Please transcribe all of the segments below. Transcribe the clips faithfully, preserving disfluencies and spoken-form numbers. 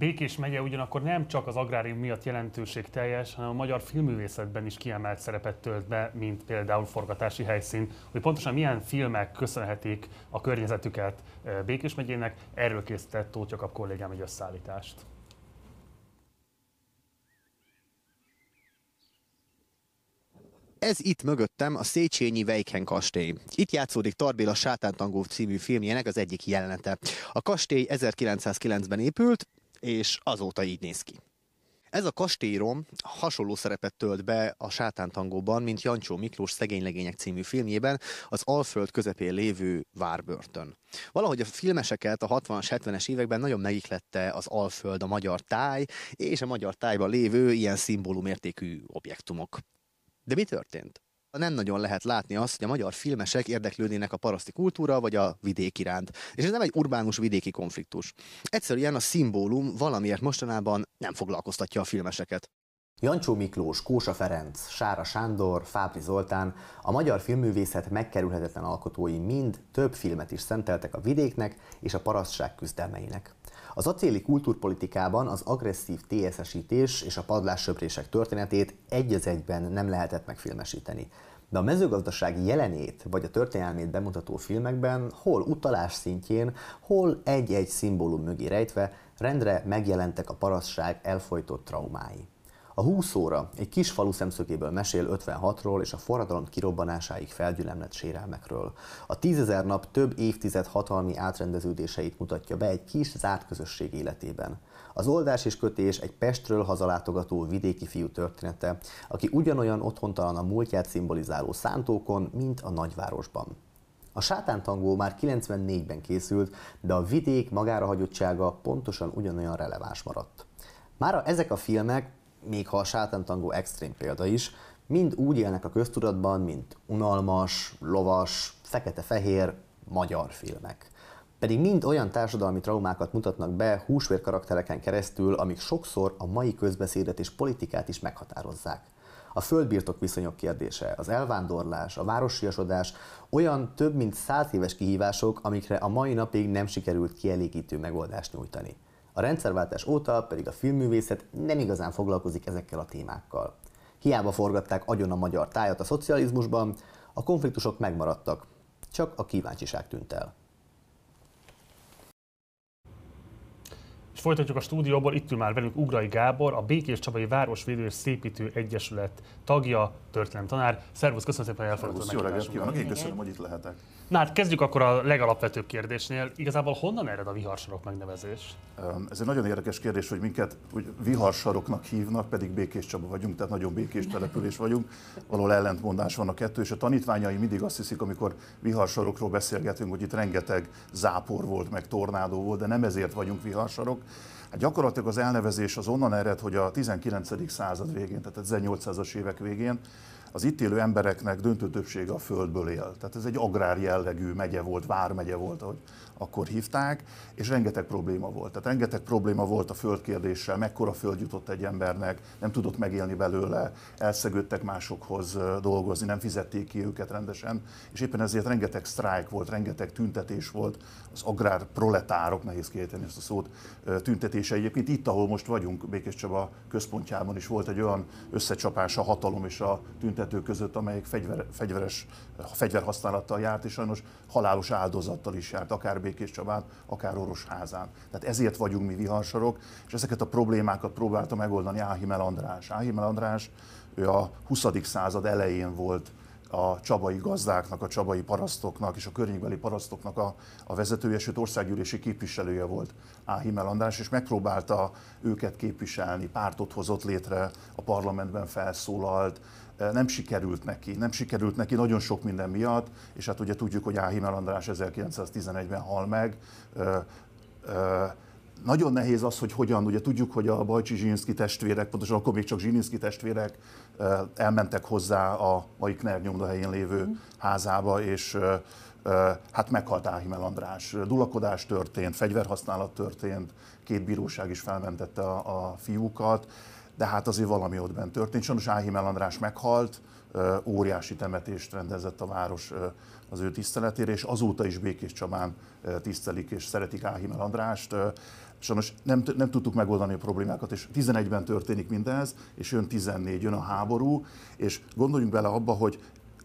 Békés megye ugyanakkor nem csak az agrárium miatt jelentőségteljes, hanem a magyar filmművészetben is kiemelt szerepet tölt be, mint például forgatási helyszín. Hogy pontosan milyen filmek köszönhetik a környezetüket Békés megyének, erről készített Tóth Jakab kollégám egy összeállítást. Ez itt mögöttem a Széchenyi Weiken kastély. Itt játszódik Tarr Béla Sátántangó című filmjének az egyik jelenete. A kastély ezerkilencszázkilencben épült, és azóta így néz ki. Ez a kastélyrom hasonló szerepet tölt be a Sátántangóban, mint Jancsó Miklós Szegénylegények című filmjében, az Alföld közepén lévő várbörtön. Valahogy a filmeseket a hatvanas, hetvenes években nagyon megiklette az Alföld, a magyar táj, és a magyar tájban lévő ilyen szimbólumértékű objektumok. De mi történt? Nem nagyon lehet látni azt, hogy a magyar filmesek érdeklődnének a paraszti kultúra vagy a vidék iránt. És ez nem egy urbánus vidéki konfliktus. Egyszerűen a szimbólum valamiért mostanában nem foglalkoztatja a filmeseket. Jancsó Miklós, Kósa Ferenc, Sára Sándor, Fábri Zoltán, a magyar filmművészet megkerülhetetlen alkotói mind több filmet is szenteltek a vidéknek és a parasztság küzdelmeinek. Az aczéli kultúrpolitikában az agresszív té esz esítés és a padlássöprések történetét egy az egyben nem lehetett megfilmesíteni. De a mezőgazdaság jelenét vagy a történelmét bemutató filmekben hol utalás szintjén, hol egy-egy szimbólum mögé rejtve rendre megjelentek a parasztság elfojtott traumái. A húsz óra egy kis falu szemszögéből mesél ötvenhatról és a forradalom kirobbanásáig felgyülemlett sérelmekről. A tízezer nap több évtized hatalmi átrendeződéseit mutatja be egy kis zárt közösség életében. Az oldás és kötés egy Pestről hazalátogató vidéki fiú története, aki ugyanolyan otthontalan a múltját szimbolizáló szántókon, mint a nagyvárosban. A Sátántangó már kilencvennégyben készült, de a vidék magárahagyottsága pontosan ugyanolyan releváns maradt. Mára ezek a filmek, még ha a Sátántangó extrém példa is, mind úgy élnek a köztudatban, mint unalmas, lovas, fekete-fehér, magyar filmek. Pedig mind olyan társadalmi traumákat mutatnak be húsvér karaktereken keresztül, amik sokszor a mai közbeszédet és politikát is meghatározzák. A földbirtok viszonyok kérdése, az elvándorlás, a városiasodás olyan több mint száz éves kihívások, amikre a mai napig nem sikerült kielégítő megoldást nyújtani. A rendszerváltás óta pedig a filmművészet nem igazán foglalkozik ezekkel a témákkal. Hiába forgatták agyon a magyar tájat a szocializmusban, a konfliktusok megmaradtak, csak a kíváncsiság tűnt el. És folytatjuk a stúdióból, itt ül már velünk Ugrai Gábor, a Békéscsabai Városvédő és Szépítő Egyesület tagja, történelemtanár. Szervusz, köszönöm szépen, hogy elfogadtad a meghívásunkat. Jó reggelt kívánok, én köszönöm, hogy itt lehetek. Na hát kezdjük akkor a legalapvetőbb kérdésnél. Igazából honnan ered a viharsarok megnevezés? Ez egy nagyon érdekes kérdés, hogy minket hogy viharsaroknak hívnak, pedig Békéscsaba vagyunk, tehát nagyon békés település vagyunk. Valahol ellentmondás van a kettő, és a tanítványai mindig azt hiszik, amikor viharsarokról beszélgetünk, hogy itt rengeteg zápor volt, meg tornádó volt, de nem ezért vagyunk viharsarok. Hát gyakorlatilag az elnevezés az onnan ered, hogy a tizenkilencedik század végén, tehát ezernyolcszázas évek végén az itt élő embereknek döntő többsége a földből él. Tehát ez egy agrár jellegű megye volt, vármegye volt, ahogy akkor hívták, és rengeteg probléma volt. Tehát rengeteg probléma volt a földkérdéssel, mekkora föld jutott egy embernek, nem tudott megélni belőle, elszegődtek másokhoz dolgozni, nem fizették ki őket rendesen, és éppen ezért rengeteg sztrájk volt, rengeteg tüntetés volt, az agrárproletárok, nehéz kiejteni ezt a szót, tüntetése. Egyébként itt, ahol most vagyunk, Békéscsaba központjában is volt egy olyan összecsapás a hatalom és a tüntetés között, amelyik fegyver, fegyveres, fegyverhasználattal járt, és sajnos halálos áldozattal is járt, akár Békéscsabán, akár Orosházán. Tehát ezért vagyunk mi viharsarok, és ezeket a problémákat próbálta megoldani Áchim L. András. Áchim L. András, ő a huszadik század elején volt a csabai gazdáknak, a csabai parasztoknak és a környékbeli parasztoknak a, a vezetője, sőt országgyűlési képviselője volt Áchim L. András, és megpróbálta őket képviselni, pártot hozott létre, a parlamentben felszólalt. Nem sikerült neki, nem sikerült neki nagyon sok minden miatt, és hát ugye tudjuk, hogy Áchim L. András ezerkilencszáztizenegyben hal meg. Ö, ö, nagyon nehéz az, hogy hogyan, ugye tudjuk, hogy a Bajcsy-Zsilinszky testvérek, pontosan akkor még csak Zsilinszky testvérek ö, elmentek hozzá a mai Kner nyomdahelyén lévő mm. házába, és ö, ö, hát meghalt Áchim L. András. Dulakodás történt, fegyverhasználat történt, két bíróság is felmentette a, a fiúkat. De hát azért valami ott bent történt. Sajnos Áchim L. András meghalt, óriási temetést rendezett a város az ő tiszteletére, és azóta is Békéscsabán tisztelik és szeretik Áchim L. Andrást. Sajnos nem, nem tudtuk megoldani a problémákat, és tizenegyben történik mindez, és jön tizennégy, jön a háború, és gondoljunk bele abba, hogy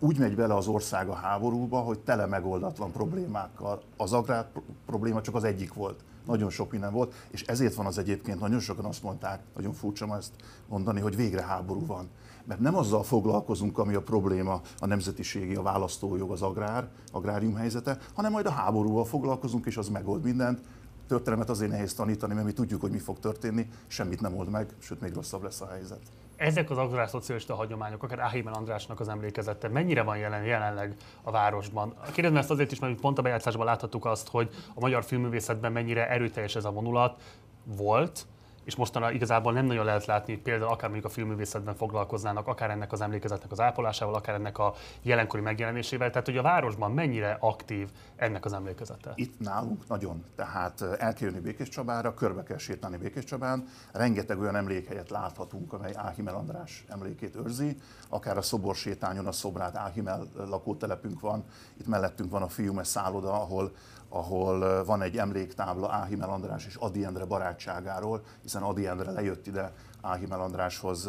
úgy megy bele az ország a háborúba, hogy tele megoldatlan problémákkal. Az agrár probléma csak az egyik volt. Nagyon sok minden volt, és ezért van az egyébként, nagyon sokan azt mondták, nagyon furcsa ma ezt mondani, hogy végre háború van. Mert nem azzal foglalkozunk, ami a probléma, a nemzetiségi, a választójog, az agrár, agrárium helyzete, hanem majd a háborúval foglalkozunk, és az megold mindent. Történelmet azért nehéz tanítani, mert mi tudjuk, hogy mi fog történni, semmit nem old meg, sőt, még rosszabb lesz a helyzet. Ezek az agrárszocialista hagyományok, akár Áchim L. Andrásnak az emlékezete, mennyire van jelen jelenleg a városban? Kérdezem ezt azért is, mert pont a bejátszásban láthattuk azt, hogy a magyar filmművészetben mennyire erőteljes ez a vonulat volt, és mostanában igazából nem nagyon lehet látni, például akár mondjuk a filmművészetben foglalkoznának, akár ennek az emlékezetnek az ápolásával, akár ennek a jelenkori megjelenésével. Tehát, hogy a városban mennyire aktív ennek az emlékezete? Itt nálunk nagyon. Tehát el kell jönni Békéscsabára, körbe kell sétálni Békéscsabán. Rengeteg olyan emlékhelyet láthatunk, amely Áchim L. András emlékét őrzi. Akár a szoborsétányon a szobrát, Áchim L. lakótelepünk van. Itt mellettünk van a Fiume szálloda, ahol ahol van egy emléktábla Áchim L. András és Ady Endre barátságáról, hiszen Ady Endre lejött ide Áchim L. Andráshoz,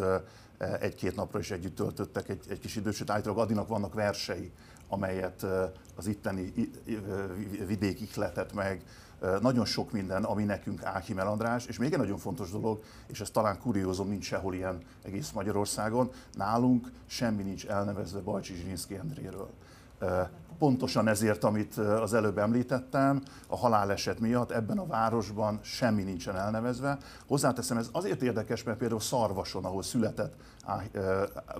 egy-két napra is együtt töltöttek egy, egy kis időt, sőt állítólag Adinak vannak versei, amelyet az itteni vidék ihletett meg, nagyon sok minden, ami nekünk Áchim L. András, és még egy nagyon fontos dolog, és ez talán kuriózum, nincs sehol ilyen egész Magyarországon, nálunk semmi nincs elnevezve Bajcsy-Zsilinszky Endréről. Pontosan ezért, amit az előbb említettem, a haláleset miatt ebben a városban semmi nincsen elnevezve. Hozzáteszem, ez azért érdekes, mert például Szarvason, ahol született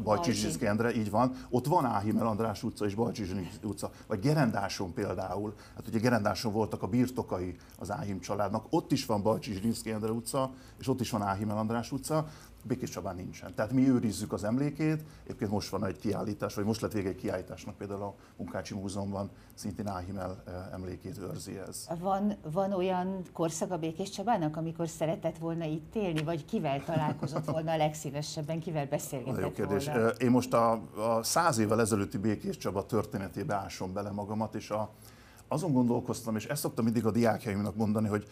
Bajcsy-Zsilinszky Endre, így van, ott van Áchim L. András utca és Bajcsy-Zsilinszky utca, vagy Gerendáson például, hát ugye Gerendáson voltak a birtokai az Áchim családnak, ott is van Bajcsy-Zsilinszky Endre utca, és ott is van Áchim L. András utca, Békéscsabán nincsen. Tehát mi őrizzük az emlékét, egyébként most van egy kiállítás, vagy most lett vége egy kiállításnak, például a Munkácsy Múzeumban szintén Áchim L. emlékét őrzi ez. Van, van olyan korszak a Békéscsabának, amikor szeretett volna itt élni, vagy kivel találkozott volna a legszívesebben, kivel beszélgetett jó kérdés. Volna? Én most a, a száz évvel ezelőtti Békéscsaba történetébe ásom bele magamat, és a azon gondolkoztam, és ezt szoktam mindig a diákjaimnak mondani, hogy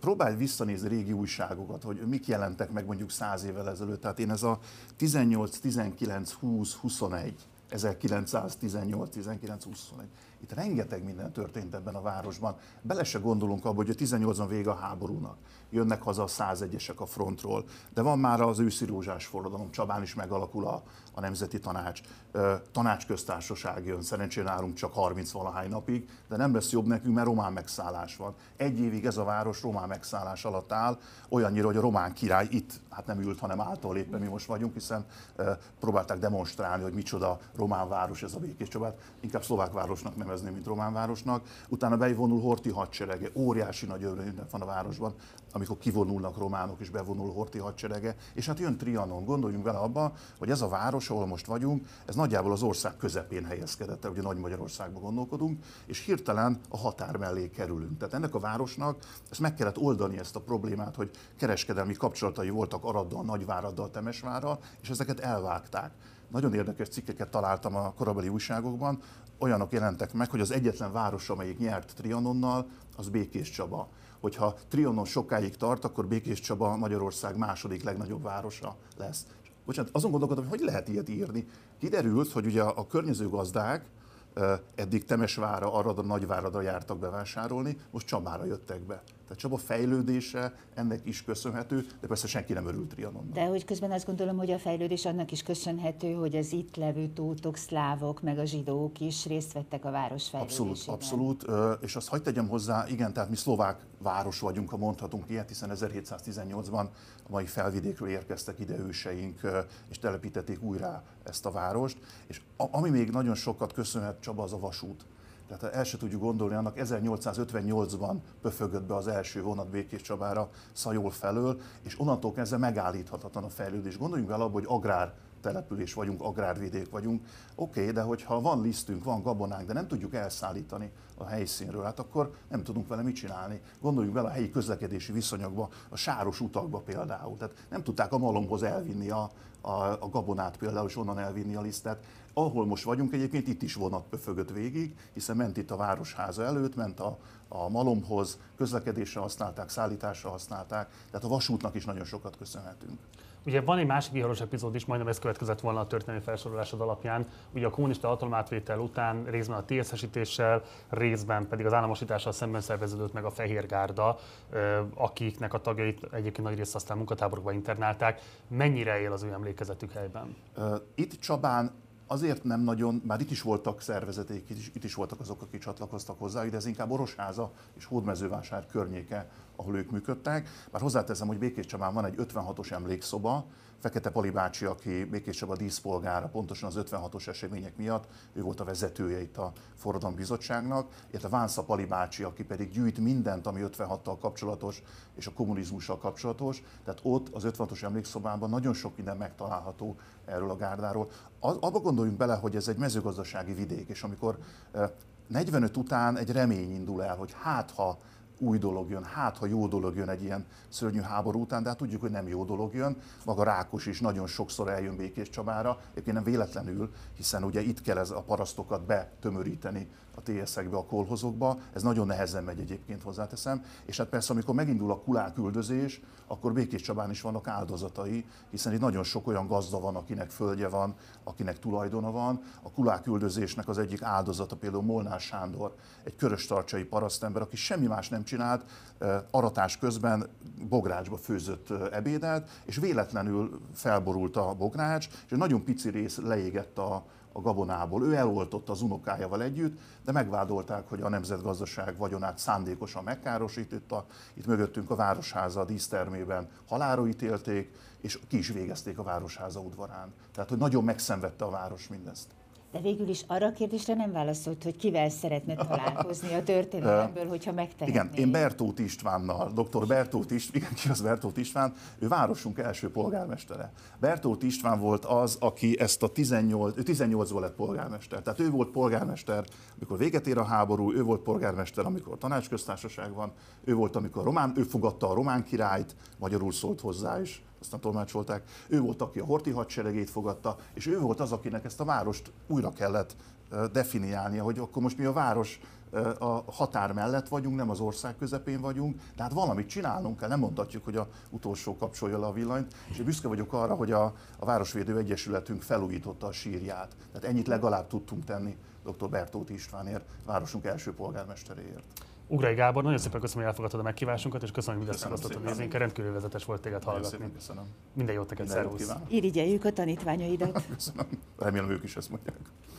próbálj visszanézni régi újságokat, hogy mik jelentek meg mondjuk száz évvel ezelőtt. Tehát én ez a tizennyolc, tizenkilenc, húsz, huszonegy, ezerkilencszáztizennyolc, tizenkilenc, húsz, huszonegy. Itt rengeteg minden történt ebben a városban. Bele se gondolunk abba, hogy a tizennyolcban vége a háborúnak. Jönnek haza a százegyesek a frontról. De van már az őszi rózsás forradalom, Csabán is megalakul a, a Nemzeti Tanács. Ö, tanácsköztársaság jön, szerencsére nálunk csak harminc-valahány napig, de nem lesz jobb nekünk, mert román megszállás van. Egy évig ez a város román megszállás alatt áll, olyannyira, hogy a román király itt, hát nem ült, hanem által éppen mi most vagyunk, hiszen ö, próbálták demonstrálni, hogy micsoda román város ez a Békéscsabát, inkább szlovák városnak nevezném, mint román városnak. Utána bevonul Horthy hadserege, óriási nagy ünnep van a városban, amikor kivonulnak románok és bevonul Horthy hadserege, és hát jön Trianon. Gondoljunk vele abba, hogy ez a város, ahol most vagyunk, ez nagyjából az ország közepén helyezkedett el, ugye Nagy Magyarországban gondolkodunk, és hirtelen a határ mellé kerülünk. Tehát ennek a városnak ezt meg kellett oldani, ezt a problémát, hogy kereskedelmi kapcsolatai voltak Araddal, Nagyváraddal, Temesvárral, és ezeket elvágták. Nagyon érdekes cikkeket találtam a korabeli újságokban, olyanok jelentek meg, hogy az egyetlen város, amelyik nyert Trianonnal, az Békéscsaba. Hogyha Trianon sokáig tart, akkor Békéscsaba Magyarország második legnagyobb városa lesz. Bocsánat, azon gondolkodtam, hogy hogy lehet ilyet írni. Kiderült, hogy ugye a környező gazdák eddig Temesvárra, Arradra, Nagyváradra jártak bevásárolni, most Csabára jöttek be. Tehát Csaba fejlődése ennek is köszönhető, de persze senki nem örült Trianonnak. De hogy közben azt gondolom, hogy a fejlődés annak is köszönhető, hogy az itt levő tótok, szlávok, meg a zsidók is részt vettek a város fejlődésében. Abszolút, abszolút. És azt hagyd tegyem hozzá, igen, tehát mi szlovák város vagyunk, ha mondhatunk ilyet, hiszen ezerhétszáztizennyolcban a mai Felvidékről érkeztek ide őseink, és telepítették újra ezt a várost. És ami még nagyon sokat köszönhet Csaba, az a vasút. Tehát el se tudjuk gondolni, annak ezernyolcszázötvennyolcban pöfögött be az első vonat Békéscsabára Szajol felől, és onnantól kezdve megállíthatatlan a fejlődés. Gondoljunk el abba, hogy agrár település vagyunk, agrárvidék vagyunk. Oké, okay, de hogyha van lisztünk, van gabonánk, de nem tudjuk elszállítani a helyszínről, hát akkor nem tudunk vele mit csinálni. Gondoljunk bele a helyi közlekedési viszonyokba, a sáros utakba például. Tehát nem tudták a malomhoz elvinni a, a, a gabonát például, és onnan elvinni a lisztet. Ahol most vagyunk egyébként, itt is vonat pöfögött végig, hiszen ment itt a Városháza előtt, ment a, a malomhoz, közlekedésre használták, szállításra használták, tehát a vasútnak is nagyon sokat köszönhetünk. Ugye van egy másik viharos epizód is, majdnem ez következett volna a történelmi felsorolásod alapján. Ugye a kommunista hatalomátvétel után részben a té es-esítéssel, részben pedig az államosítással szemben szerveződött meg a Fehér Gárda, akiknek a tagjait egyébként nagy részt aztán munkatáborokba internálták. Mennyire él az ő emlékezetük helyben? Itt Csabán azért nem nagyon, már itt is voltak szervezeték, itt is, itt is voltak azok, akik csatlakoztak hozzá, de ez inkább Orosháza és Hódmezővásár környéke, ahol ők működtek. Már hozzáteszem, hogy Békéscsabán van egy ötvenhatos emlékszoba, Fekete Pali bácsi, aki Békéscsaba díszpolgára, pontosan az ötvenhatos események miatt, ő volt a vezetője itt a forradalmi bizottságnak, illetve Vánsza Pali bácsi, aki pedig gyűjt mindent, ami ötvenhattal kapcsolatos és a kommunizmussal kapcsolatos, tehát ott az ötvenhatos emlékszobában nagyon sok minden megtalálható erről a gárdáról. Abba gondoljunk bele, hogy ez egy mezőgazdasági vidék, és amikor negyvenöt után egy remény indul el, hogy hát ha új dolog jön, hát ha jó dolog jön egy ilyen szörnyű háború után, de hát tudjuk, hogy nem jó dolog jön. Maga Rákos is nagyon sokszor eljön Békéscsabára, éppen nem véletlenül, hiszen ugye itt kell ez a parasztokat betömöríteni a té eszekbe, a kolhozokba, ez nagyon nehezen megy egyébként, hozzáteszem, és hát persze amikor megindul a kulák üldözés, akkor Békéscsabán is vannak áldozatai, hiszen itt nagyon sok olyan gazda van, akinek földje van, akinek tulajdona van. A kulák üldözésnek az egyik áldozata például Molnár Sándor, egy köröstarcsai parasztember, aki semmi más nem csinált, aratás közben bográcsba főzött ebédet, és véletlenül felborult a bogrács, és egy nagyon pici rész leégett a a gabonából. Ő eloltotta az unokájával együtt, de megvádolták, hogy a nemzetgazdaság vagyonát szándékosan megkárosította. Itt mögöttünk a Városháza dísztermében halálra ítélték, és ki is végezték a Városháza udvarán. Tehát, hogy nagyon megszenvedte a város mindezt. De végül is arra a kérdésre nem válaszolt, hogy kivel szeretne találkozni a történelemből, hogyha megtehetné. Igen, én Bertó Istvánnal, dr. Bertó István, igen, ki az Bertó István, ő városunk első polgármestere. Bertó István volt az, aki ezt a tizennyolc, ő tizennyolcban lett polgármester. Tehát ő volt polgármester, amikor véget ér a háború, ő volt polgármester, amikor tanácsköztársaság van, ő volt, amikor román, ő fogadta a román királyt, magyarul szólt hozzá is, aztán tolmácsolták, ő volt, aki a horti hadseregét fogadta, és ő volt az, akinek ezt a várost újra kellett definiálnia, hogy akkor most mi a város a határ mellett vagyunk, nem az ország közepén vagyunk, de hát valamit csinálnunk kell, nem mondhatjuk, hogy a utolsó kapcsolja le a villanyt, és én büszke vagyok arra, hogy a, a Városvédő Egyesületünk felújította a sírját, tehát ennyit legalább tudtunk tenni dr. Bertó Istvánért, városunk első polgármesteréért. Ugrai Gábor, nagyon szépen köszönöm, hogy elfogadtad a meghívásunkat, és köszönöm, hogy mindezt szakasztott a nézőink. Rendkívül vezetes volt téged hallgatni. Minden jót neked, szervusz. Irigyeljük a tanítványaidat. Köszönöm. Remélem, ők is ezt mondják.